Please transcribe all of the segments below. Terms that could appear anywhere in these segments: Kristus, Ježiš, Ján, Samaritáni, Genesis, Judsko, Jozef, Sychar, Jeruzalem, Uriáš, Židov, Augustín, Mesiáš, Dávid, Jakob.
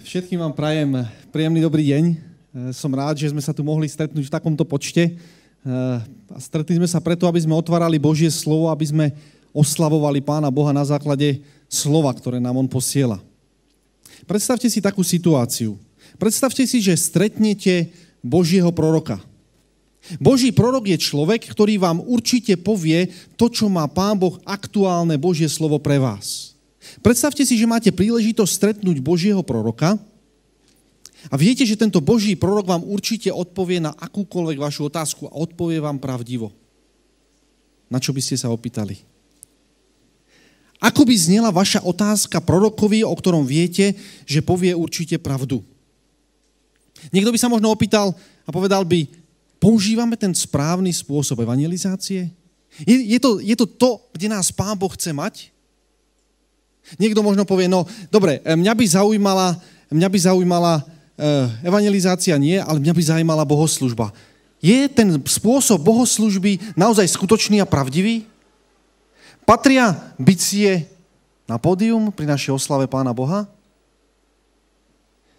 Všetkým vám prajem príjemný dobrý deň. Som rád, že sme sa tu mohli stretnúť v takomto počte. Stretli sme sa preto, aby sme otvárali Božie slovo, aby sme oslavovali Pána Boha na základe slova, ktoré nám On posiela. Predstavte si takú situáciu. Predstavte si, že stretnete Božieho proroka. Boží prorok je človek, ktorý vám určite povie to, čo má Pán Boh aktuálne Božie slovo pre vás. Predstavte si, že máte príležitosť stretnúť Božieho proroka a viete, že tento Boží prorok vám určite odpovie na akúkoľvek vašu otázku a odpovie vám pravdivo. Na čo by ste sa opýtali? Ako by znela vaša otázka prorokovi, o ktorom viete, že povie určite pravdu? Niekto by sa možno opýtal a povedal by, používame ten správny spôsob evangelizácie? Je to, kde nás Pán Boh chce mať? Niekto možno povie, no dobre, mňa by zaujímala evangelizácia nie, ale mňa by zaujímala bohoslužba. Je ten spôsob bohoslužby naozaj skutočný a pravdivý? Patria bicie na pódium pri našej oslave Pána Boha?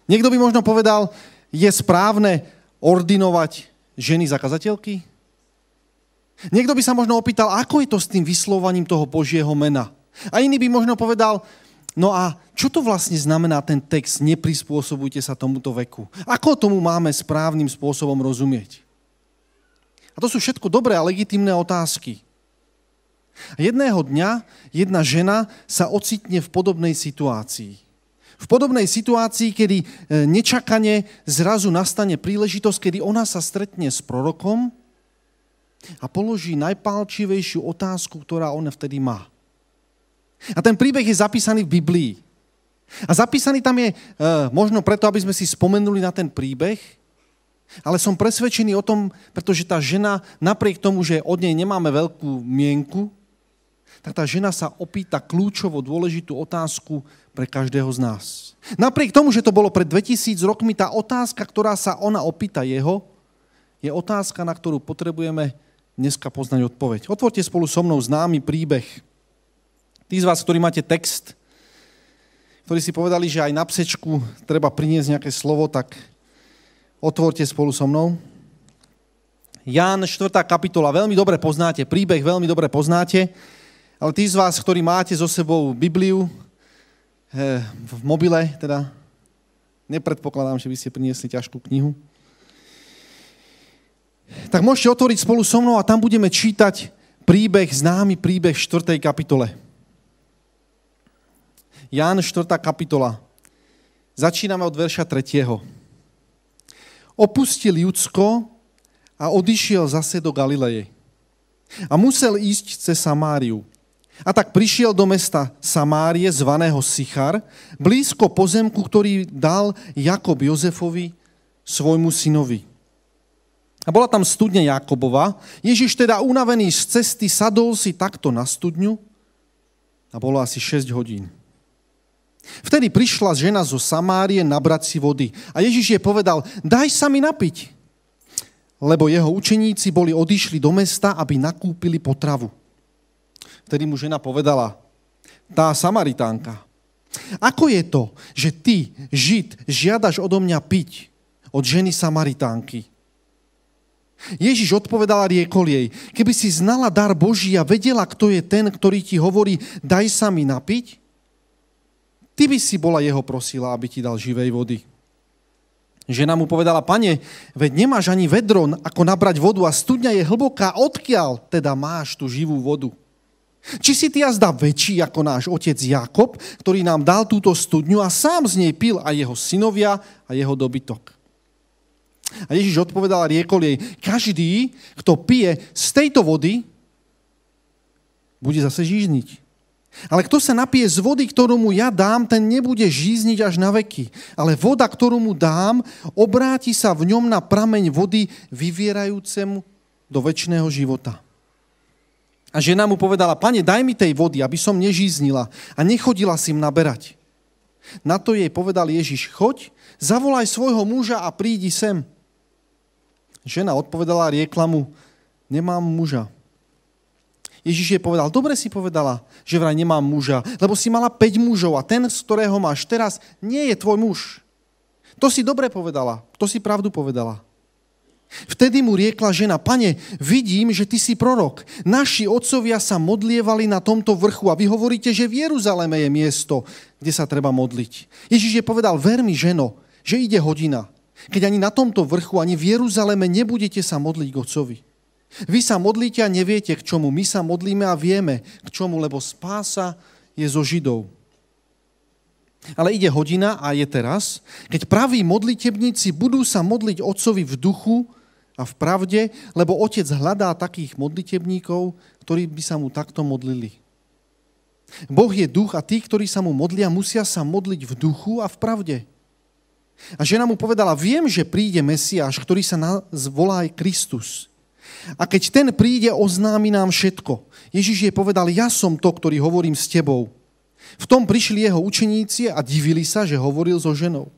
Niekto by možno povedal, je správne ordinovať ženy za kazateľky? Niekto by sa možno opýtal, ako je to s tým vyslovaním toho Božieho mena? A iný by možno povedal, no a čo to vlastne znamená ten text, neprispôsobujte sa tomuto veku? Ako tomu máme správnym spôsobom rozumieť? A to sú všetko dobré a legitímne otázky. A jedného dňa jedna žena sa ocitne v podobnej situácii. V podobnej situácii, kedy nečakane zrazu nastane príležitosť, kedy ona sa stretne s prorokom a položí najpálčivejšiu otázku, ktorá ona vtedy má. A ten príbeh je zapísaný v Biblii. A zapísaný tam je možno preto, aby sme si spomenuli na ten príbeh, ale som presvedčený o tom, pretože tá žena, napriek tomu, že od nej nemáme veľkú mienku, tak tá žena sa opýta kľúčovo dôležitú otázku pre každého z nás. Napriek tomu, že to bolo pred 2000 rokmi, tá otázka, ktorá sa ona opýta jeho, je otázka, na ktorú potrebujeme dneska poznať odpoveď. Otvorte spolu so mnou známy príbeh. Tí z vás, ktorí máte text, ktorí si povedali, že aj na psečku treba priniesť nejaké slovo, tak otvorte spolu so mnou. Ján 4. kapitola. Veľmi dobre poznáte príbeh, veľmi dobre poznáte, ale tí z vás, ktorí máte so sebou Bibliu v mobile, teda nepredpokladám, že by ste priniesli ťažkú knihu, tak môžete otvoriť spolu so mnou a tam budeme čítať príbeh, známy príbeh v 4. kapitole. Ján 4. kapitola. Začíname od verša 3. Opustil Judsko a odišiel zase do Galileje. A musel ísť cez Samáriu. A tak prišiel do mesta Samárie, zvaného Sychar, blízko pozemku, ktorý dal Jakob Jozefovi, svojmu synovi. A bola tam studňa Jakobova. Ježiš teda unavený z cesty sadol si takto na studňu a bolo asi 6 hodín. Vtedy prišla žena zo Samárie nabrať si vody. A Ježiš jej povedal, daj sa mi napiť. Lebo jeho učeníci odišli do mesta, aby nakúpili potravu. Vtedy mu žena povedala, tá Samaritánka, ako je to, že ty, Žid, žiadaš odo mňa piť od ženy Samaritánky? Ježiš odpovedal a riekol jej, keby si znala dar Boží a vedela, kto je ten, ktorý ti hovorí, daj sa mi napiť, ty by si bola jeho prosila, aby ti dal živej vody. Žena mu povedala, pane, veď nemáš ani vedro, ako nabrať vodu a studňa je hlboká, odkiaľ teda máš tú živú vodu? Či si ty azda väčší ako náš otec Jakob, ktorý nám dal túto studňu a sám z nej pil a jeho synovia a jeho dobytok? A Ježiš odpovedal a riekol jej, každý, kto pije z tejto vody, bude zase žízniť. Ale kto sa napije z vody, ktorú mu ja dám, ten nebude žízniť až na veky. Ale voda, ktorú mu dám, obráti sa v ňom na prameň vody, vyvierajúcemu do večného života. A žena mu povedala, pane, daj mi tej vody, aby som nežíznila a nechodila si im naberať. Na to jej povedal Ježiš, choď, zavolaj svojho muža a prídi sem. Žena odpovedala a riekla mu, nemám muža. Ježiš jej povedal, dobre si povedala, že vraj nemám muža, lebo si mala 5 mužov a ten, z ktorého máš teraz, nie je tvoj muž. To si dobre povedala, to si pravdu povedala. Vtedy mu riekla žena, pane, vidím, že ty si prorok. Naši otcovia sa modlievali na tomto vrchu a vy hovoríte, že v Jeruzaleme je miesto, kde sa treba modliť. Ježiš jej povedal, ver mi, ženo, že ide hodina, keď ani na tomto vrchu, ani v Jeruzaleme nebudete sa modliť k otcovi. Vy sa modlíte a neviete, k čomu. My sa modlíme a vieme, k čomu, lebo spása je zo Židov. Ale ide hodina a je teraz, keď praví modlitebníci budú sa modliť otcovi v duchu a v pravde, lebo otec hľadá takých modlitebníkov, ktorí by sa mu takto modlili. Boh je duch a tí, ktorí sa mu modlia, musia sa modliť v duchu a v pravde. A žena mu povedala, viem, že príde Mesiáš, ktorý sa volá aj Kristus. A keď ten príde, oznámi nám všetko. Ježiš jej povedal, ja som to, ktorý hovorím s tebou. V tom prišli jeho učeníci a divili sa, že hovoril so ženou.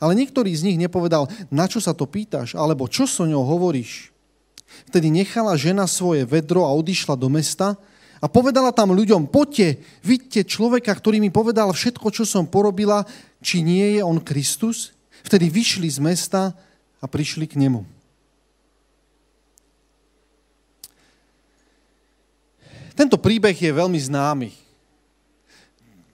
Ale niektorý z nich nepovedal, na čo sa to pýtaš, alebo čo so ňou hovoríš. Vtedy nechala žena svoje vedro a odišla do mesta a povedala tam ľuďom, poďte, vidíte človeka, ktorý mi povedal všetko, čo som porobila, či nie je on Kristus. Vtedy vyšli z mesta a prišli k nemu. Tento príbeh je veľmi známy.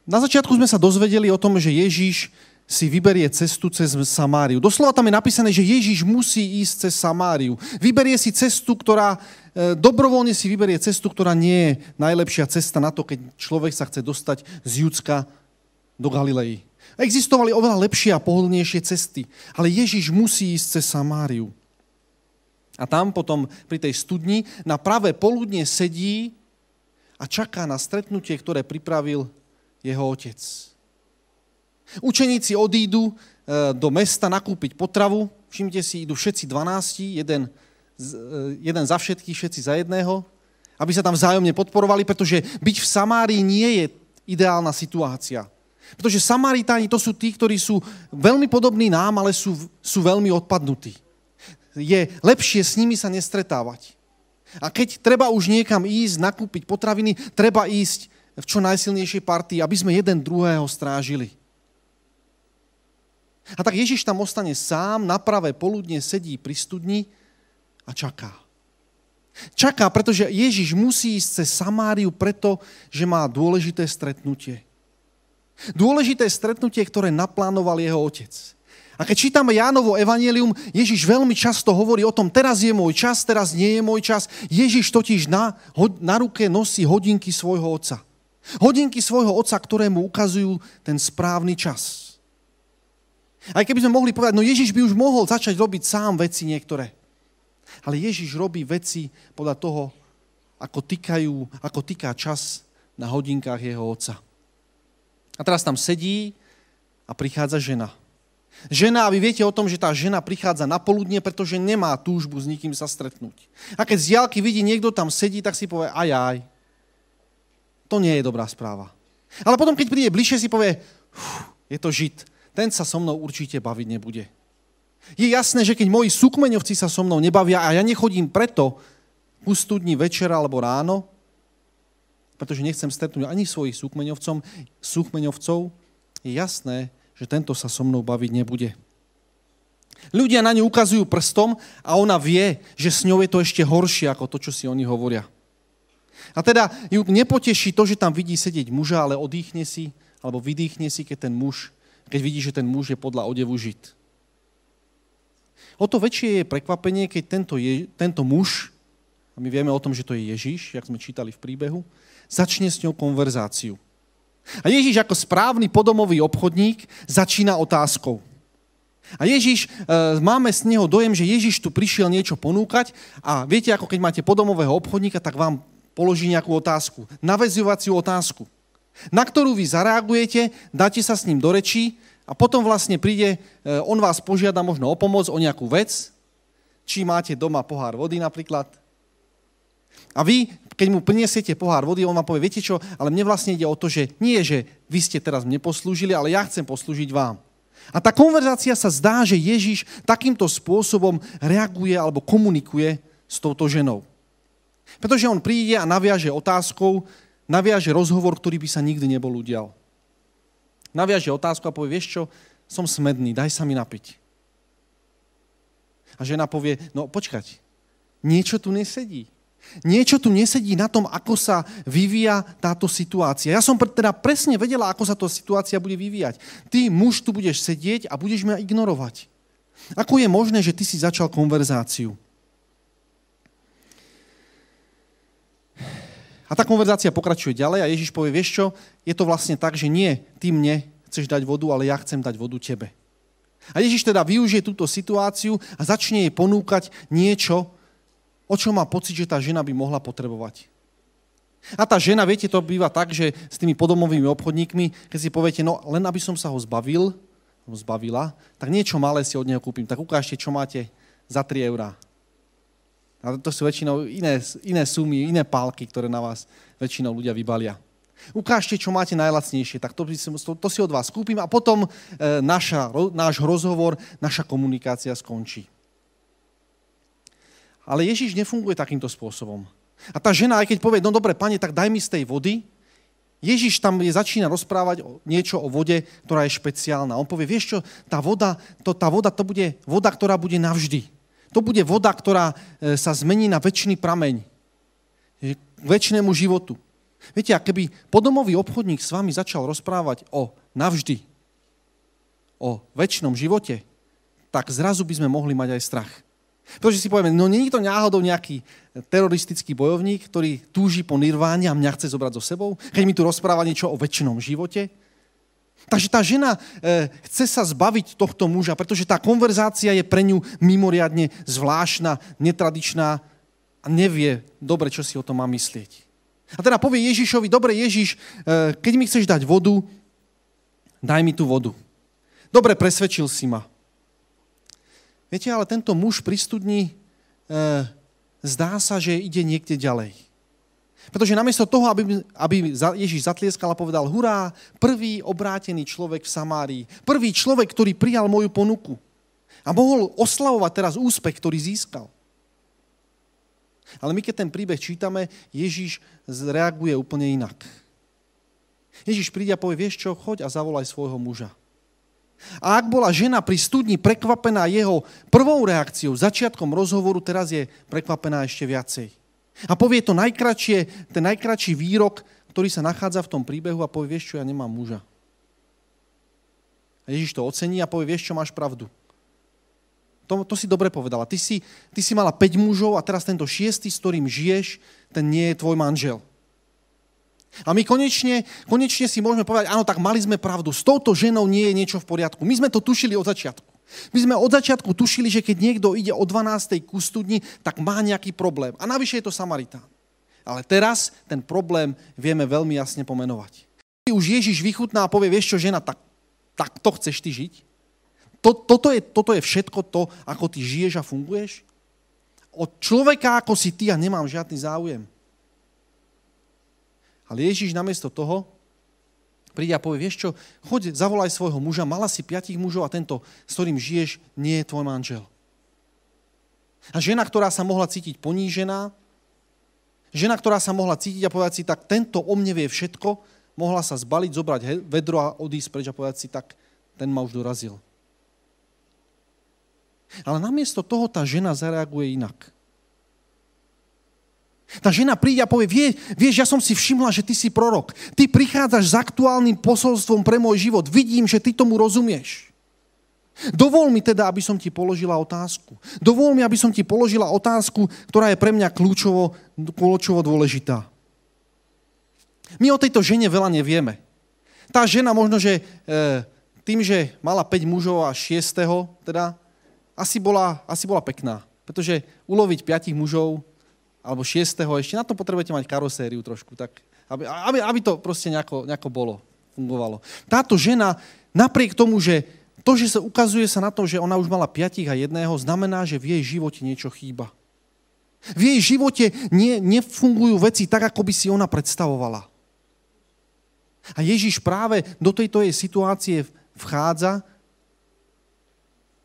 Na začiatku sme sa dozvedeli o tom, že Ježiš si vyberie cestu cez Samáriu. Doslova tam je napísané, že Ježiš musí ísť cez Samáriu. Vyberie si cestu, dobrovoľne si vyberie cestu, ktorá nie je najlepšia cesta na to, keď človek sa chce dostať z Judska do Galilei. Existovali oveľa lepšie a pohodlnejšie cesty, ale Ježiš musí ísť cez Samáriu. A tam potom pri tej studni na pravé poludne sedí a čaká na stretnutie, ktoré pripravil jeho otec. Učeníci odídu do mesta nakúpiť potravu. Všimte si, idú všetci 12, jeden za všetkých, všetci za jedného, aby sa tam vzájomne podporovali, pretože byť v Samárii nie je ideálna situácia. Pretože Samaritáni to sú tí, ktorí sú veľmi podobní nám, ale sú veľmi odpadnutí. Je lepšie s nimi sa nestretávať. A keď treba už niekam ísť nakúpiť potraviny, treba ísť v čo najsilnejšej partii, aby sme jeden druhého strážili. A tak Ježiš tam ostane sám, na pravé poludne sedí pri studni a čaká. Čaká, pretože Ježiš musí ísť cez Samáriu preto, že má dôležité stretnutie. Dôležité stretnutie, ktoré naplánoval jeho otec. A keď čítame Jánovo evanjelium, Ježiš veľmi často hovorí o tom, teraz je môj čas, teraz nie je môj čas. Ježiš totiž na ruke nosí hodinky svojho otca. Hodinky svojho otca, ktoré mu ukazujú ten správny čas. Aj keby sme mohli povedať, no Ježiš by už mohol začať robiť sám veci niektoré. Ale Ježiš robí veci podľa toho, ako tiká čas na hodinkách jeho otca. A teraz tam sedí a prichádza žena. Žena, a vy viete o tom, že tá žena prichádza na poludnie, pretože nemá túžbu s nikým sa stretnúť. A keď z diaľky vidí, niekto tam sedí, tak si povie, ajaj, to nie je dobrá správa. Ale potom, keď príde bližšie, si povie, je to Žid, ten sa so mnou určite baviť nebude. Je jasné, že keď moji sukmeňovci sa so mnou nebavia a ja nechodím preto ku studni večera alebo ráno, pretože nechcem stretnúť ani svojich sukmeňovcov, je jasné, že tento sa so mnou baviť nebude. Ľudia na ňu ukazujú prstom a ona vie, že s ňou je to ešte horšie ako to, čo si oni hovoria. A teda ju nepoteší to, že tam vidí sedieť muža, ale vydýchne si, keď vidí, že ten muž je podľa odevu Žid. O to väčšie je prekvapenie, keď tento muž, a my vieme o tom, že to je Ježiš, jak sme čítali v príbehu, začne s ňou konverzáciu. A Ježiš ako správny podomový obchodník začína otázkou. A Ježiš, máme z neho dojem, že Ježiš tu prišiel niečo ponúkať a viete, ako keď máte podomového obchodníka, tak vám položí nejakú otázku, naväzovaciu otázku, na ktorú vy zareagujete, dáte sa s ním do rečí a potom vlastne príde, on vás požiada možno o pomoc, o nejakú vec, či máte doma pohár vody napríklad. A vy, keď mu prinesiete pohár vody, on vám povie, viete čo, ale mne vlastne ide o to, že nie, že vy ste teraz mne poslúžili, ale ja chcem poslúžiť vám. A tá konverzácia sa zdá, že Ježiš takýmto spôsobom reaguje alebo komunikuje s touto ženou. Pretože on príde a naviaže otázkou, naviaže rozhovor, ktorý by sa nikdy nebol udial. Naviaže otázku a povie, vieš čo, som smedný, daj sa mi napiť. A žena povie, no počkať, niečo tu nesedí. Niečo tu nesedí na tom, ako sa vyvíja táto situácia. Ja som teda presne vedela, ako sa tá situácia bude vyvíjať. Ty, muž, tu budeš sedieť a budeš ma ignorovať. Ako je možné, že ty si začal konverzáciu? A tá konverzácia pokračuje ďalej a Ježiš povie, vieš čo, je to vlastne tak, že nie, ty mne chceš dať vodu, ale ja chcem dať vodu tebe. A Ježiš teda využije túto situáciu a začne jej ponúkať niečo, o čom má pocit, že tá žena by mohla potrebovať. A tá žena, viete, to býva tak, že s tými podomovými obchodníkmi, keď si poviete, no len aby som sa ho zbavil, alebo zbavila, tak niečo malé si od neho kúpim. Tak ukážte, čo máte za 3 eurá. A to sú väčšinou iné sumy, iné pálky, ktoré na vás väčšinou ľudia vybalia. Ukážte, čo máte najlacnejšie, tak to si od vás kúpim a potom náš rozhovor, naša komunikácia skončí. Ale Ježiš nefunguje takýmto spôsobom. A tá žena, aj keď povie, no dobre, pane, tak daj mi z tej vody, Ježiš tam začína rozprávať niečo o vode, ktorá je špeciálna. On povie, vieš čo, tá voda, to bude voda, ktorá bude navždy. To bude voda, ktorá sa zmení na večný prameň, k večnému životu. Viete, a keby podomový obchodník s vami začal rozprávať o navždy, o večnom živote, tak zrazu by sme mohli mať aj strach. Pretože si povieme, no nie je to náhodou nejaký teroristický bojovník, ktorý túži po nirváne a mňa chce zobrať so sebou, keď mi tu rozpráva niečo o večnom živote. Takže tá žena chce sa zbaviť tohto muža, pretože tá konverzácia je pre ňu mimoriadne zvláštna, netradičná a nevie dobre, čo si o tom má myslieť. A teda povie Ježišovi, dobre Ježiš, keď mi chceš dať vodu, daj mi tú vodu. Dobre, presvedčil si ma. Viete, ale tento muž pri studni zdá sa, že ide niekde ďalej. Pretože namiesto toho, aby Ježiš zatlieskal a povedal, hurá, prvý obrátený človek v Samárii, prvý človek, ktorý prijal moju ponuku a mohol oslavovať teraz úspech, ktorý získal. Ale my, keď ten príbeh čítame, Ježiš reaguje úplne inak. Ježiš príde a povie, vieš čo, choď a zavolaj svojho muža. A ak bola žena pri studni prekvapená jeho prvou reakciou, začiatkom rozhovoru, teraz je prekvapená ešte viacej. A povie to ten najkratší výrok, ktorý sa nachádza v tom príbehu a povie, vieš čo, ja nemám muža. A Ježiš to ocení a povie, vieš čo, máš pravdu. To si dobre povedala. Ty si mala 5 mužov a teraz tento 6., s ktorým žiješ, ten nie je tvoj manžel. A my konečne si môžeme povedať, áno, tak mali sme pravdu. S touto ženou nie je niečo v poriadku. My sme to tušili od začiatku. My sme od začiatku tušili, že keď niekto ide o 12. ku studni, tak má nejaký problém. A navyše je to Samaritán. Ale teraz ten problém vieme veľmi jasne pomenovať. Už Ježiš vychutná a povie, vieš čo, žena, tak to chceš ty žiť? Toto je všetko to, ako ty žiješ a funguješ? Od človeka, ako si ty, ja nemám žiadny záujem. Ale Ježiš namiesto toho príde a povie, vieš čo, choď, zavolaj svojho muža, mala si 5 mužov a tento, s ktorým žiješ, nie je tvoj manžel. A žena, ktorá sa mohla cítiť ponížená, žena, ktorá sa mohla cítiť a povedať si, tak tento o mne vie všetko, mohla sa zbaliť, zobrať vedro a odísť preč a povedať si, tak ten ma už dorazil. Ale namiesto toho tá žena zareaguje inak. Tá žena príde a povie, vieš, ja som si všimla, že ty si prorok. Ty prichádzaš s aktuálnym posolstvom pre môj život. Vidím, že ty tomu rozumieš. Dovol mi teda, aby som ti položila otázku. Dovol mi, aby som ti položila otázku, ktorá je pre mňa kľúčovo dôležitá. My o tejto žene veľa nevieme. Tá žena možno, že tým, že mala 5 mužov a 6. teda, asi bola pekná, pretože uloviť 5 mužov alebo 6. ešte, na to potrebujete mať karosériu trošku, tak, aby to proste nejako bolo, fungovalo. Táto žena, napriek tomu, že to, že sa ukazuje sa na to, že ona už mala 5 a 1, znamená, že v jej živote niečo chýba. V jej živote nefungujú veci tak, ako by si ona predstavovala. A Ježiš práve do tejto jej situácie vchádza,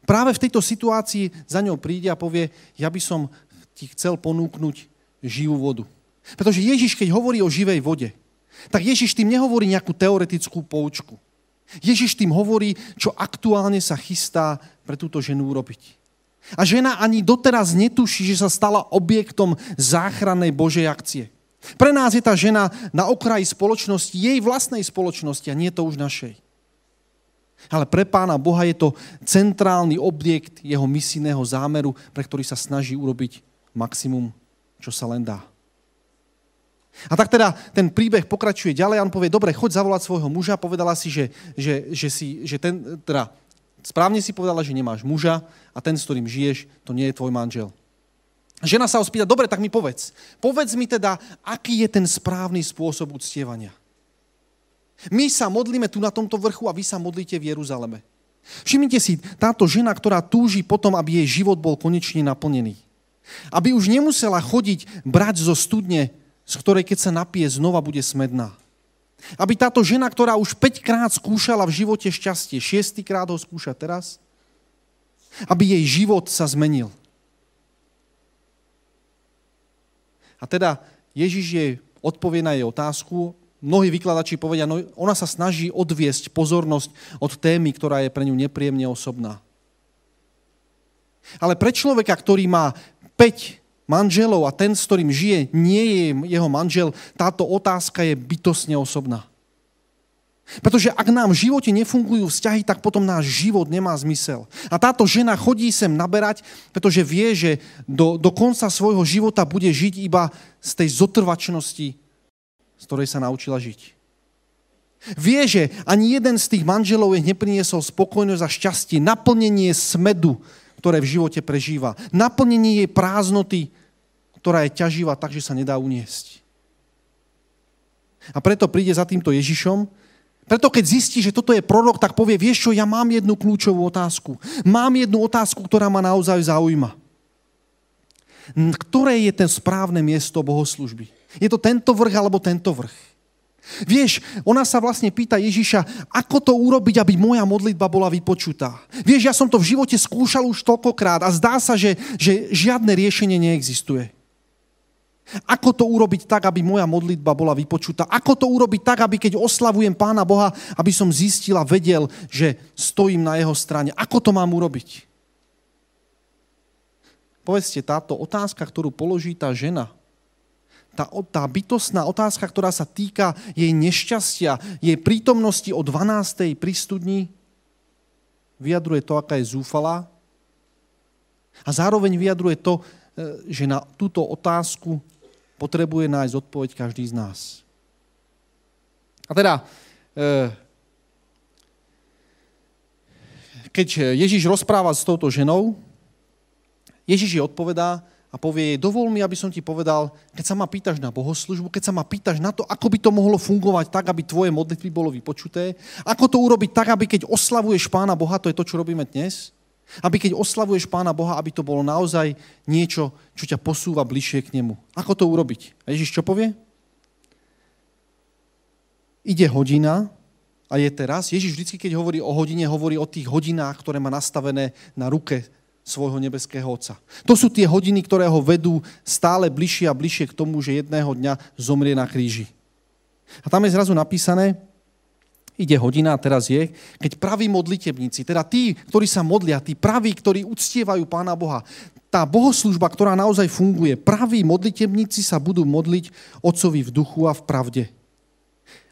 práve v tejto situácii za ňou príde a povie, ja by som ti chcel ponúknuť živú vodu. Pretože Ježiš, keď hovorí o živej vode, tak Ježiš tým nehovorí nejakú teoretickú poučku. Ježiš tým hovorí, čo aktuálne sa chystá pre túto ženu urobiť. A žena ani doteraz netuší, že sa stala objektom záchrannej Božej akcie. Pre nás je tá žena na okraji spoločnosti, jej vlastnej spoločnosti a nie to už našej. Ale pre Pána Boha je to centrálny objekt jeho misijného zámeru, pre ktorý sa snaží urobiť maximum, čo sa len dá. A tak teda ten príbeh pokračuje ďalej a on povie, dobre, choď zavolať svojho muža. Povedala si, že správne si povedala, že nemáš muža a ten, s ktorým žiješ, to nie je tvoj manžel. Žena sa ho spýta, dobre, tak mi povedz. Povedz mi teda, aký je ten správny spôsob uctievania. My sa modlíme tu na tomto vrchu a vy sa modlíte v Jeruzaleme. Všimnite si, táto žena, ktorá túži potom, aby jej život bol konečne naplnený. Aby už nemusela chodiť brať zo studne, z ktorej keď sa napije, znova bude smedná. Aby táto žena, ktorá už 5-krát skúšala v živote šťastie, 6-krát ho skúša teraz, aby jej život sa zmenil. A teda Ježiš jej odpovie na jej otázku. Mnohí vykladači povedia, no ona sa snaží odviesť pozornosť od témy, ktorá je pre ňu nepríjemne osobná. Ale pre človeka, ktorý má 5 manželov a ten, s ktorým žije, nie je jeho manžel, táto otázka je bytostne osobná. Pretože ak nám v živote nefungujú vzťahy, tak potom náš život nemá zmysel. A táto žena chodí sem naberať, pretože vie, že do konca svojho života bude žiť iba z tej zotrvačnosti, z ktorej sa naučila žiť. Vie, že ani jeden z tých manželov jej nepriniesol spokojnosť a šťastie, naplnenie smedu, ktoré v živote prežíva. Naplnenie jej prázdnoty, ktorá je ťaživá tak, že sa nedá uniesť. A preto príde za týmto Ježišom, preto keď zistí, že toto je prorok, tak povie, vieš čo, ja mám jednu kľúčovú otázku. Mám jednu otázku, ktorá ma naozaj zaujíma. Ktoré je ten správne miesto bohoslužby? Je to tento vrch alebo tento vrch? Vieš, ona sa vlastne pýta Ježiša, ako to urobiť, aby moja modlitba bola vypočutá. Vieš, ja som to v živote skúšal už toľkokrát a zdá sa, že žiadne riešenie neexistuje. Ako to urobiť tak, aby moja modlitba bola vypočutá? Ako to urobiť tak, aby keď oslavujem Pána Boha, aby som zistil a vedel, že stojím na jeho strane? Ako to mám urobiť? Povedzte, táto otázka, ktorú položí tá žena, tá bytostná otázka, ktorá sa týka jej nešťastia, jej prítomnosti o 12. pri studni, vyjadruje to, aká je zúfalá a zároveň vyjadruje to, že na túto otázku potrebuje nájsť odpoveď každý z nás. A teda, keď Ježiš rozpráva s touto ženou, Ježiš jej odpovedá, a povie jej, dovol mi, aby som ti povedal, keď sa ma pýtaš na bohoslužbu, keď sa ma pýtaš na to, ako by to mohlo fungovať tak, aby tvoje modlitby bolo vypočuté, ako to urobiť tak, aby keď oslavuješ Pána Boha, to je to, čo robíme dnes, aby keď oslavuješ Pána Boha, aby to bolo naozaj niečo, čo ťa posúva bližšie k nemu. Ako to urobiť? A Ježiš čo povie? Ide hodina a je teraz. Ježiš vždy, keď hovorí o hodine, hovorí o tých hodinách, ktoré má nastavené na ruke svojho nebeského Otca. To sú tie hodiny, ktoré ho vedú stále bližšie a bližšie k tomu, že jedného dňa zomrie na kríži. A tam je zrazu napísané, ide hodina, a teraz je, keď praví modlitebníci, teda tí, ktorí sa modlia, tí praví, ktorí uctievajú Pána Boha, tá bohoslužba, ktorá naozaj funguje, praví modlitebníci sa budú modliť Otcovi v duchu a v pravde.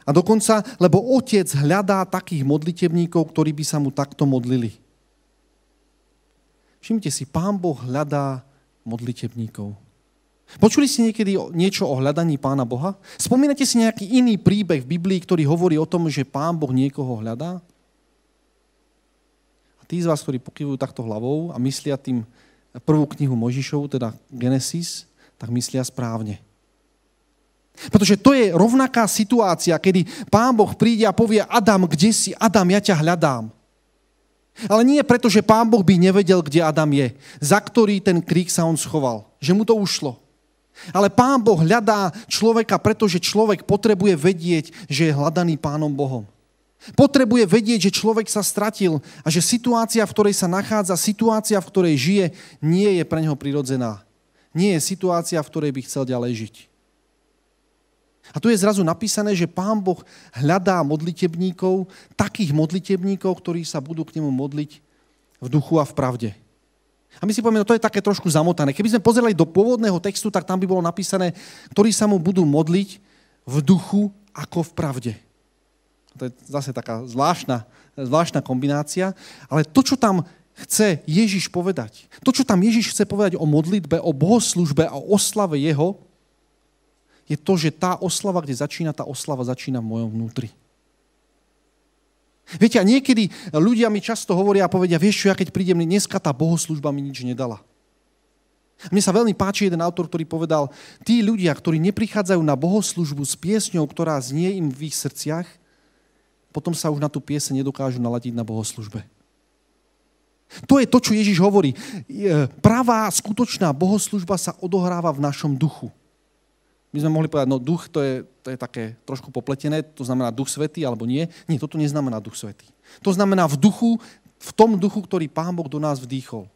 A dokonca, lebo Otec hľadá takých modlitebníkov, ktorí by sa mu takto modlili. Všimnite si, Pán Boh hľadá modlitebníkov. Počuli ste niekedy niečo o hľadaní Pána Boha? Spomínate si nejaký iný príbeh v Biblii, ktorý hovorí o tom, že Pán Boh niekoho hľadá? A tí z vás, ktorí pokyvujú takto hlavou a myslia tým prvú knihu Mojžišovu, teda Genesis, tak myslia správne. Pretože to je rovnaká situácia, kedy Pán Boh príde a povie, Adam, kde si? Adam, ja ťa hľadám. Ale nie preto, že Pán Boh by nevedel, kde Adam je, za ktorý ten krík sa on schoval, že mu to ušlo. Ale Pán Boh hľadá človeka, pretože človek potrebuje vedieť, že je hľadaný Pánom Bohom. Potrebuje vedieť, že človek sa stratil a že situácia, v ktorej sa nachádza, situácia, v ktorej žije, nie je pre neho prirodzená. Nie je situácia, v ktorej by chcel ďalej žiť. A tu je zrazu napísané, že Pán Boh hľadá modlitebníkov, takých modlitebníkov, ktorí sa budú k nemu modliť v duchu a v pravde. A my si povieme, to je také trošku zamotané. Keby sme pozerali do pôvodného textu, tak tam by bolo napísané, ktorí sa mu budú modliť v duchu ako v pravde. To je zase taká zvláštna kombinácia, ale to, čo tam chce Ježiš povedať, to, čo tam Ježiš chce povedať o modlitbe, o bohoslužbe a o oslave jeho, je to, že tá oslava začína v mojom vnútri. Viete, a niekedy ľudia mi často hovoria a povedia, vieš čo, ja keď prídem, dneska tá bohoslužba mi nič nedala. Mne sa veľmi páči jeden autor, ktorý povedal, tí ľudia, ktorí neprichádzajú na bohoslužbu s piesňou, ktorá znie im v ich srdciach, potom sa už na tú pieseň nedokážu naladiť na bohoslužbe. To je to, čo Ježiš hovorí. Pravá, skutočná bohoslužba sa odohráva v našom duchu. My sme mohli povedať, no duch to je také trošku popletené, to znamená duch svätý alebo nie. Nie, toto neznamená duch svätý. To znamená v tom duchu, ktorý Pán Boh do nás vdýchol.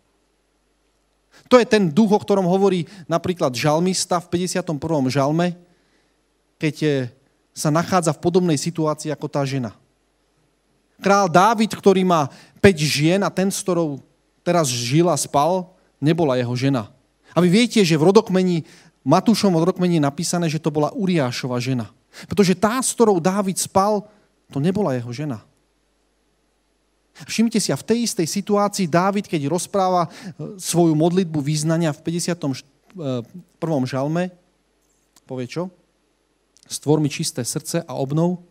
To je ten duch, o ktorom hovorí napríklad žalmista v 51. žalme, keď sa nachádza v podobnej situácii ako tá žena. Král Dávid, ktorý má 5 žien a ten, s ktorou teraz žil a spal, nebola jeho žena. A vy viete, že v Matúšovom rodokmeni je napísané, že to bola Uriášova žena. Pretože tá, s ktorou Dávid spal, to nebola jeho žena. Všimnite si, a v tej istej situácii Dávid, keď rozpráva svoju modlitbu vyznania v 51. žalme, povie čo? Stvor mi čisté srdce a obnov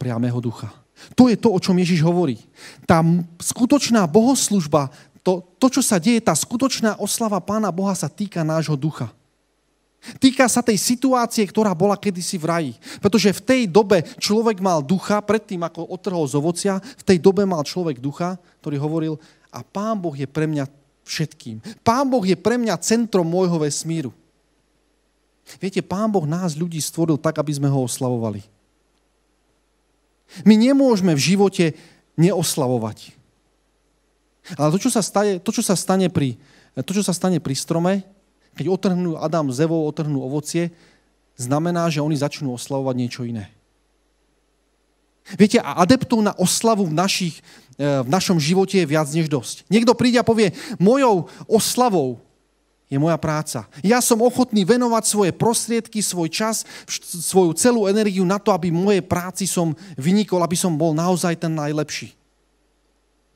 priamého ducha. To je to, o čom Ježiš hovorí. Tá skutočná bohoslužba, to, čo sa deje, tá skutočná oslava Pána Boha sa týka nášho ducha. Týka sa tej situácie, ktorá bola kedysi v raji. Pretože v tej dobe človek mal ducha, predtým ako otrhol z ovocia, v tej dobe mal človek ducha, ktorý hovoril, a Pán Boh je pre mňa všetkým. Pán Boh je pre mňa centrom môjho vesmíru. Viete, Pán Boh nás ľudí stvoril tak, aby sme ho oslavovali. My nemôžeme v živote neoslavovať. Ale to, čo sa stane pri strome, keď otrhnú Adam s Evou, otrhnú ovocie, znamená, že oni začnú oslavovať niečo iné. Viete, a adeptov na oslavu v našom živote je viac než dosť. Niekto príde a povie, mojou oslavou je moja práca. Ja som ochotný venovať svoje prostriedky, svoj čas, svoju celú energiu na to, aby mojej práci som vynikol, aby som bol naozaj ten najlepší.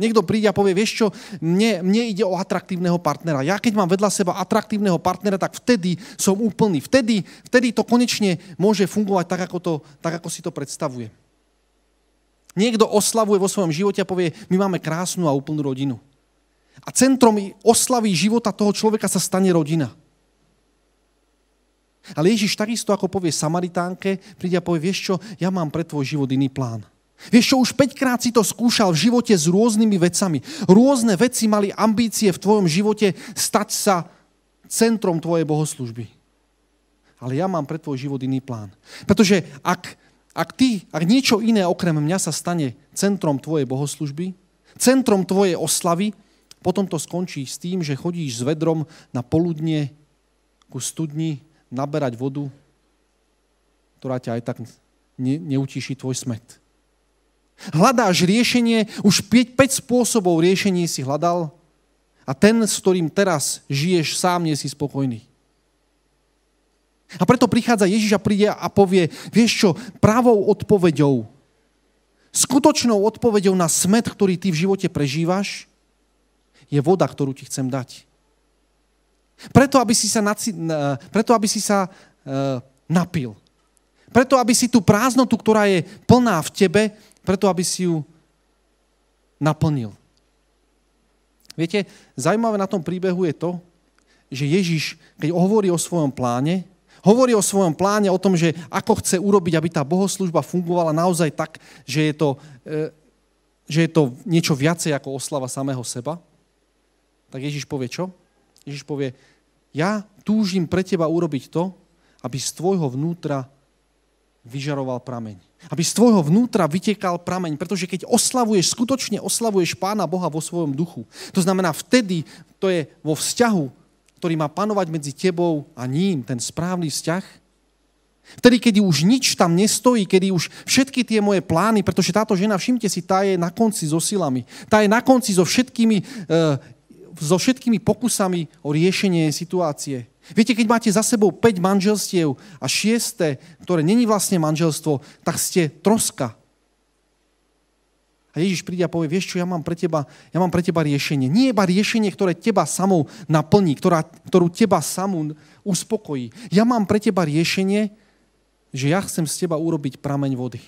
Niekto príde a povie, vieš čo, mne ide o atraktívneho partnera. Ja keď mám vedľa seba atraktívneho partnera, tak vtedy som úplný. Vtedy to konečne môže fungovať tak, ako si to predstavuje. Niekto oslavuje vo svojom živote a povie, my máme krásnu a úplnú rodinu. A centrom oslavy života toho človeka sa stane rodina. Ale Ježiš takisto, ako povie Samaritánke, príde a povie, vieš čo, ja mám pre tvoj život iný plán. Vieš čo, už 5-krát si to skúšal v živote s rôznymi vecami. Rôzne veci mali ambície v tvojom živote stať sa centrom tvojej bohoslužby. Ale ja mám pre tvoj život iný plán. Pretože ak niečo iné okrem mňa sa stane centrom tvojej bohoslužby, centrom tvojej oslavy, potom to skončí s tým, že chodíš s vedrom na poludnie ku studni naberať vodu, ktorá ťa aj tak neutíši tvoj smet. Hľadáš riešenie, už 5 spôsobov riešení si hľadal a ten, s ktorým teraz žiješ, sám nie si spokojný. A preto prichádza Ježiš a príde a povie, vieš čo, pravou odpoveďou, skutočnou odpoveďou na smet, ktorý ty v živote prežívaš, je voda, ktorú ti chcem dať. Preto, aby si sa napil. Preto, aby si tú prázdnotu, ktorá je plná v tebe, preto, aby si ju naplnil. Viete, zaujímavé na tom príbehu je to, že Ježiš, keď hovorí o svojom pláne, o tom, že ako chce urobiť, aby tá bohoslužba fungovala naozaj tak, že je to niečo viacej ako oslava samého seba, tak Ježiš povie čo? Ježiš povie, ja túžim pre teba urobiť to, aby z tvojho vnútra vyžaroval prameň. Aby z tvojho vnútra vytekal prameň, pretože keď oslavuješ, skutočne oslavuješ Pána Boha vo svojom duchu. To znamená, vtedy to je vo vzťahu, ktorý má panovať medzi tebou a ním, ten správny vzťah, Vtedy, kedy už nič tam nestojí, kedy už všetky tie moje plány, pretože táto žena, všimte si, tá je na konci so silami. Tá je na konci so všetkými pokusami o riešenie situácie. Viete, keď máte za sebou 5 manželstiev a 6., ktoré není vlastne manželstvo, tak ste troska. A Ježiš príde a povie, vieš čo, ja mám pre teba riešenie. Nie iba riešenie, ktoré teba samou naplní, ktorú teba samú uspokojí. Ja mám pre teba riešenie, že ja chcem z teba urobiť prameň vody.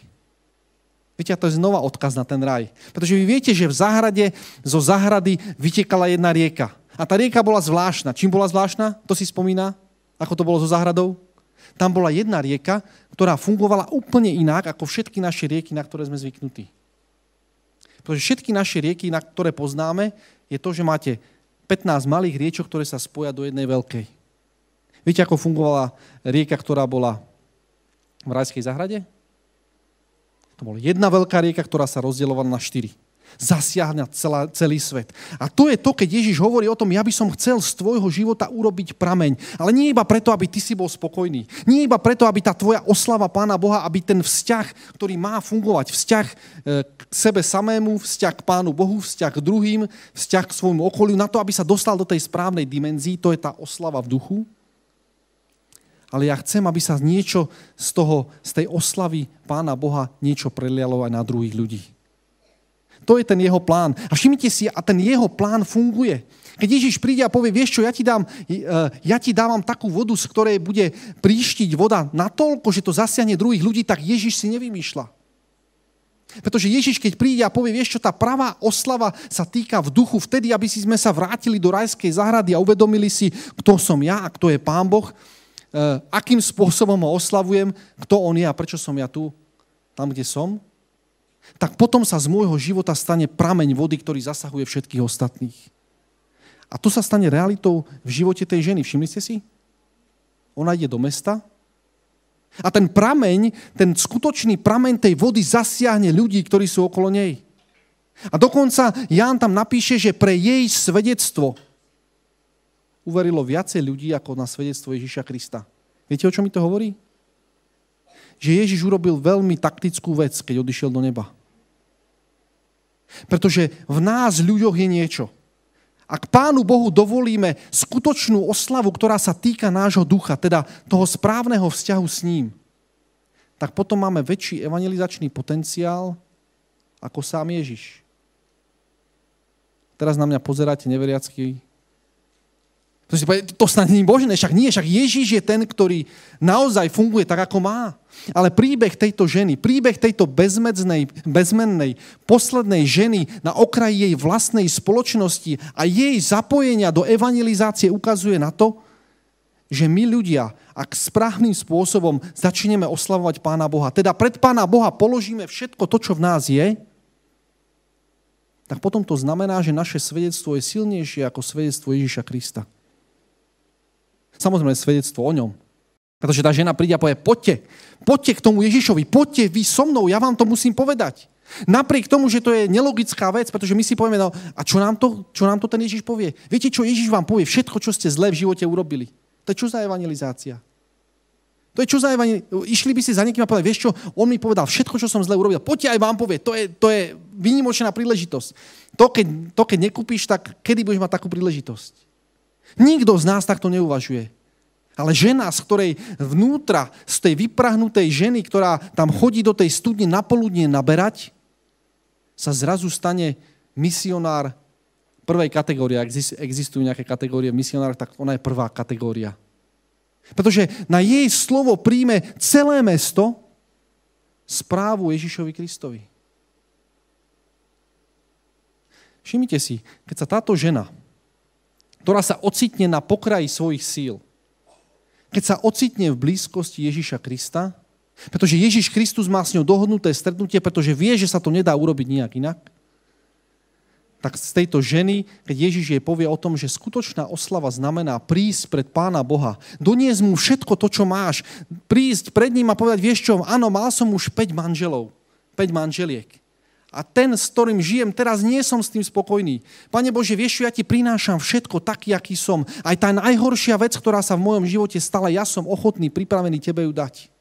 Viete, a to je znova odkaz na ten raj. Pretože vy viete, že v záhrade, zo záhrady vytekala jedna rieka. A tá rieka bola zvláštna. Čím bola zvláštna? To si spomína, ako to bolo so záhradou? Tam bola jedna rieka, ktorá fungovala úplne inak ako všetky naše rieky, na ktoré sme zvyknutí. Pretože všetky naše rieky, na ktoré poznáme, je to, že máte 15 malých riečok, ktoré sa spoja do jednej veľkej. Viete, ako fungovala rieka, ktorá bola v rajskej záhrade? To bola jedna veľká rieka, ktorá sa rozdeľovala na 4. Zasiahňa celý svet. A to je to, keď Ježiš hovorí o tom, ja by som chcel z tvojho života urobiť prameň. Ale nie iba preto, aby ty si bol spokojný. Nie iba preto, aby tá tvoja oslava Pána Boha, aby ten vzťah, ktorý má fungovať, vzťah k sebe samému, vzťah k Pánu Bohu, vzťah k druhým, vzťah k svojmu okoliu, na to, aby sa dostal do tej správnej dimenzii, to je tá oslava v duchu. Ale ja chcem, aby sa niečo z tej oslavy Pána Boha niečo prelialo aj na druhých ľudí. To je ten jeho plán. A všimnite si, a ten jeho plán funguje. Keď Ježiš príde a povie, vieš čo, ja ti dávam takú vodu, z ktorej bude príštiť voda natoľko, že to zasiahne druhých ľudí, tak Ježiš si nevymýšľa. Pretože Ježiš, keď príde a povie, vieš čo, tá pravá oslava sa týka v duchu vtedy, aby sme sa vrátili do rajskej záhrady a uvedomili si, kto som ja a kto je Pán Boh, akým spôsobom ho oslavujem, kto on je a prečo som ja tu, tam, kde som, tak potom sa z môjho života stane prameň vody, ktorý zasahuje všetkých ostatných. A to sa stane realitou v živote tej ženy. Všimli ste si? Ona ide do mesta a ten prameň, ten skutočný prameň tej vody zasiahne ľudí, ktorí sú okolo nej. A dokonca Ján tam napíše, že pre jej svedectvo uverilo viacej ľudí ako na svedectvo Ježiša Krista. Viete, o čo mi to hovorí? Že Ježiš urobil veľmi taktickú vec, keď odišiel do neba. Pretože v nás ľuďoch je niečo. Ak Pánu Bohu dovolíme skutočnú oslavu, ktorá sa týka nášho ducha, teda toho správneho vzťahu s ním, tak potom máme väčší evangelizačný potenciál ako sám Ježiš. Teraz na mňa pozeráte neveriacky. To snad nie je možné, však Ježiš je ten, ktorý naozaj funguje tak, ako má. Ale príbeh tejto ženy, príbeh tejto bezmennej, poslednej ženy na okraji jej vlastnej spoločnosti a jej zapojenia do evangelizácie ukazuje na to, že my ľudia, ak správnym spôsobom začneme oslavovať Pána Boha, teda pred Pána Boha položíme všetko to, čo v nás je, tak potom to znamená, že naše svedectvo je silnejšie ako svedectvo Ježiša Krista. Samozrejme, svedectvo o ňom. Pretože tá žena príde a povie, poďte k tomu Ježišovi, poďte vy so mnou, ja vám to musím povedať. Napriek tomu, že to je nelogická vec, pretože my si povieme, no a čo nám to ten Ježiš povie? Viete, čo Ježiš vám povie? Všetko, čo ste zle v živote urobili. To je čo za evangelizácia? To je čo za evangelizácia? Išli by si za niekým a povedali, vieš čo, on mi povedal všetko, čo som zle urobil. Poďte aj vám povie, to je výnimočná príležitosť. To, keď nekúpíš, tak kedy budeš mať takú príležitosť? Nikto z nás takto neuvažuje. Ale žena, z ktorej vnútra, z tej vyprahnutej ženy, ktorá tam chodí do tej studne na poludnie naberať, sa zrazu stane misionár prvej kategórie. Ak existujú nejaké kategórie v misionárach, tak ona je prvá kategória. Pretože na jej slovo príjme celé mesto správu Ježišovi Kristovi. Všimnite si, keď sa táto žena, ktorá sa ocitne na pokraji svojich síl, keď sa ocitne v blízkosti Ježiša Krista, pretože Ježiš Kristus má s ňou dohodnuté stretnutie, pretože vie, že sa to nedá urobiť nejak inak, tak z tejto ženy, keď Ježiš jej povie o tom, že skutočná oslava znamená prísť pred Pána Boha, doniesť mu všetko to, čo máš, prísť pred ním a povedať, vieš čo, áno, mal som už 5 manželov, 5 manželiek. A ten, s ktorým žijem, teraz nie som s tým spokojný. Pane Bože, vieš, ja ti prinášam všetko taký, aký som. Aj tá najhoršia vec, ktorá sa v mojom živote stala, ja som ochotný, pripravený tebe ju dať.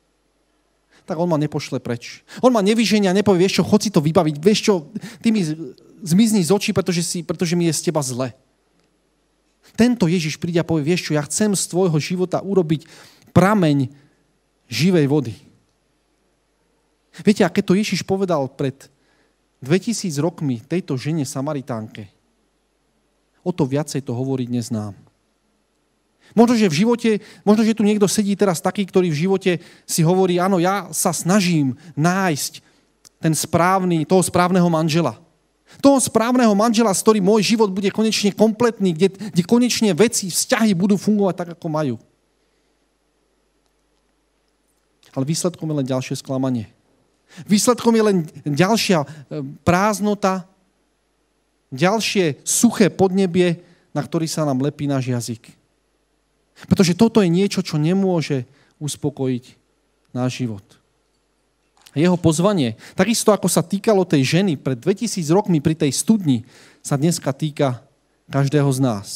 tak on ma nepošle preč. On ma nevyženia, nepovie, vieš čo, chod si to vybaviť, vieš čo, ty mi zmizni z očí, pretože mi je z teba zle. Tento Ježiš príde a povie, vieš čo, ja chcem z tvojho života urobiť prameň živej vody. Viete, a keď to Ježiš povedal pred 2000 rokmi tejto žene Samaritánke, o to viacej to hovorí dnes nám. Možno, že tu niekto sedí teraz taký, ktorý v živote si hovorí, áno, ja sa snažím nájsť toho správneho manžela. Toho správneho manžela, s ktorým môj život bude konečne kompletný, kde konečne veci, vzťahy budú fungovať tak, ako majú. Ale výsledkom je len ďalšie sklamanie. Výsledkom je len ďalšia prázdnota, ďalšie suché podnebie, na ktorý sa nám lepí náš jazyk. Pretože toto je niečo, čo nemôže uspokojiť náš život. Jeho pozvanie, takisto ako sa týkalo tej ženy pred 2000 rokmi pri tej studni, sa dneska týka každého z nás.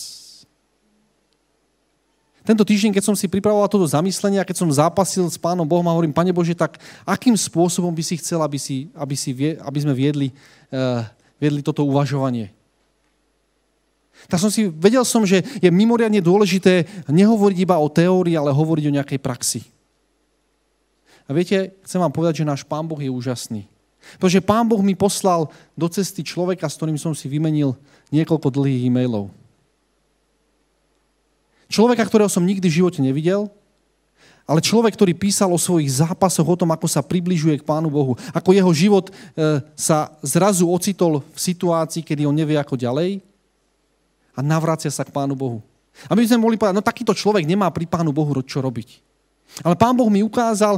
Tento týždeň, keď som si pripravoval toto zamyslenie a keď som zápasil s Pánom Bohom a hovorím, Pane Bože, tak akým spôsobom by si chcel, aby sme viedli toto uvažovanie? Tak vedel som, že je mimoriadne dôležité nehovoriť iba o teórii, ale hovoriť o nejakej praxi. A viete, chcem vám povedať, že náš Pán Boh je úžasný. Pretože Pán Boh mi poslal do cesty človeka, s ktorým som si vymenil niekoľko dlhých e-mailov. Človeka, ktorého som nikdy v živote nevidel, ale človek, ktorý písal o svojich zápasoch, o tom, ako sa približuje k Pánu Bohu, ako jeho život sa zrazu ocitol v situácii, kedy on nevie ako ďalej, a navracia sa k Pánu Bohu. A my sme mohli povedať, no takýto človek nemá pri Pánu Bohu čo robiť. Ale Pán Boh mi ukázal,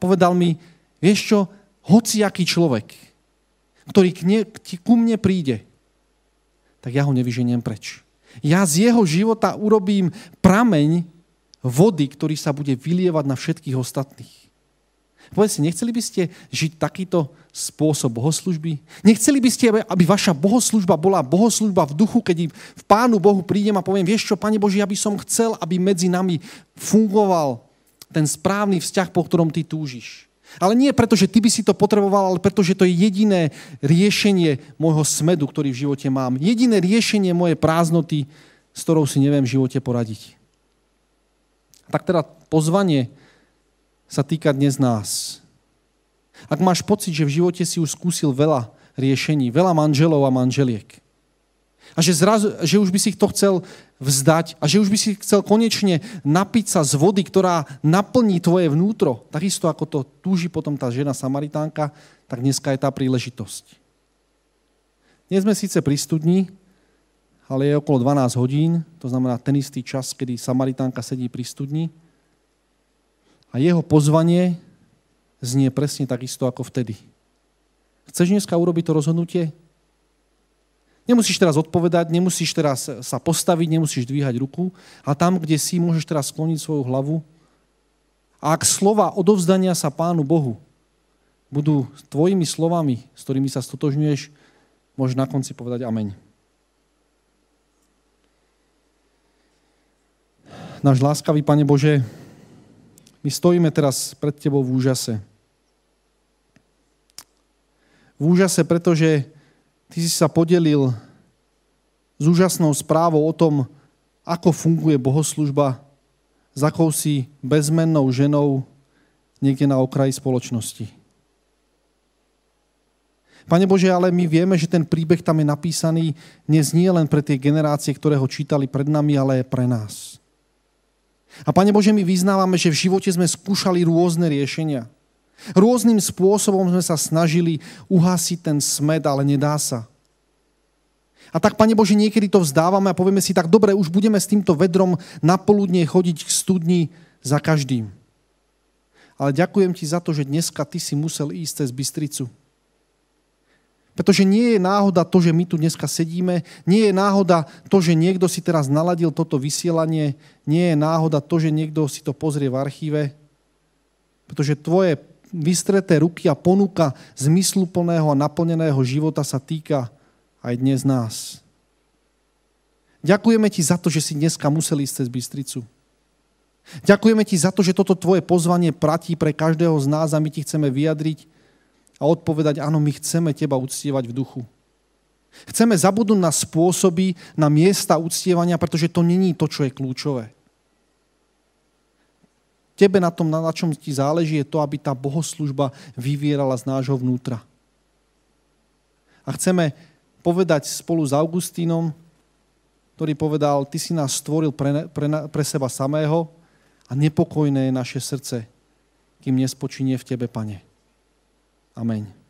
povedal mi, vieš čo, hociaký človek, ktorý ku mne príde, tak ja ho nevyženiem preč. Ja z jeho života urobím prameň vody, ktorý sa bude vylievať na všetkých ostatných. Povedzte, nechceli by ste žiť takýto spôsob bohoslužby? Nechceli by ste, aby vaša bohoslužba bola bohoslužba v duchu, keď v Pánu Bohu prídem a poviem, vieš čo, Pane Bože, ja by som chcel, aby medzi nami fungoval ten správny vzťah, po ktorom ty túžiš. Ale nie preto, že ty by si to potreboval, ale preto, že to je jediné riešenie môjho smedu, ktorý v živote mám. Jediné riešenie mojej prázdnoty, s ktorou si neviem v živote poradiť. Tak teda pozvanie sa týka dnes nás. Ak máš pocit, že v živote si už skúsil veľa riešení, veľa manželov a manželiek a že už by si to chcel vzdať a že už by si chcel konečne napiť sa z vody, ktorá naplní tvoje vnútro, takisto ako to túži potom tá žena Samaritánka, tak dneska je tá príležitosť. Dnes sme síce pri studni, ale je okolo 12 hodín, to znamená ten istý čas, kedy Samaritánka sedí pri studni. A jeho pozvanie znie presne takisto ako vtedy. Chceš dneska urobiť to rozhodnutie? Nemusíš teraz odpovedať, nemusíš teraz sa postaviť, nemusíš dvíhať ruku. A tam, kde si, môžeš teraz skloniť svoju hlavu. A ak slova odovzdania sa Pánu Bohu budú tvojimi slovami, s ktorými sa stotožňuješ, môžeš na konci povedať amen. Náš láskavý Pane Bože, my stojíme teraz pred tebou v úžase. V úžase, pretože ty si sa podelil s úžasnou správou o tom, ako funguje bohoslužba, s akou si bezmennou ženou niekde na okraji spoločnosti. Pane Bože, ale my vieme, že ten príbeh tam je napísaný nie len pre tie generácie, ktoré ho čítali pred nami, ale aj pre nás. A Pane Bože, my vyznávame, že v živote sme skúšali rôzne riešenia. Rôznym spôsobom sme sa snažili uhasiť ten smäd, ale nedá sa. A tak, Pane Bože, niekedy to vzdávame a povieme si, tak dobre, už budeme s týmto vedrom napoludne chodiť k studni za každým. Ale ďakujem ti za to, že dneska ty si musel ísť cez Bystricu. Pretože nie je náhoda to, že my tu dneska sedíme, nie je náhoda to, že niekto si teraz naladil toto vysielanie, nie je náhoda to, že niekto si to pozrie v archíve, pretože tvoje vystreté ruky a ponuka zmysluplného a naplneného života sa týka aj dnes nás. Ďakujeme ti za to, že si dneska musel ísť cez Bystricu. Ďakujeme ti za to, že toto tvoje pozvanie platí pre každého z nás a my ti chceme vyjadriť a odpovedať, áno, my chceme teba uctievať v duchu. Chceme zabudnúť na spôsoby, na miesta uctievania, pretože to není to, čo je kľúčové. Tebe na tom, na čom ti záleží, je to, aby tá bohoslužba vyvierala z nášho vnútra. A chceme povedať spolu s Augustínom, ktorý povedal, ty si nás stvoril pre seba samého a nepokojné je naše srdce, kým nespočinie v tebe, Pane. Amen.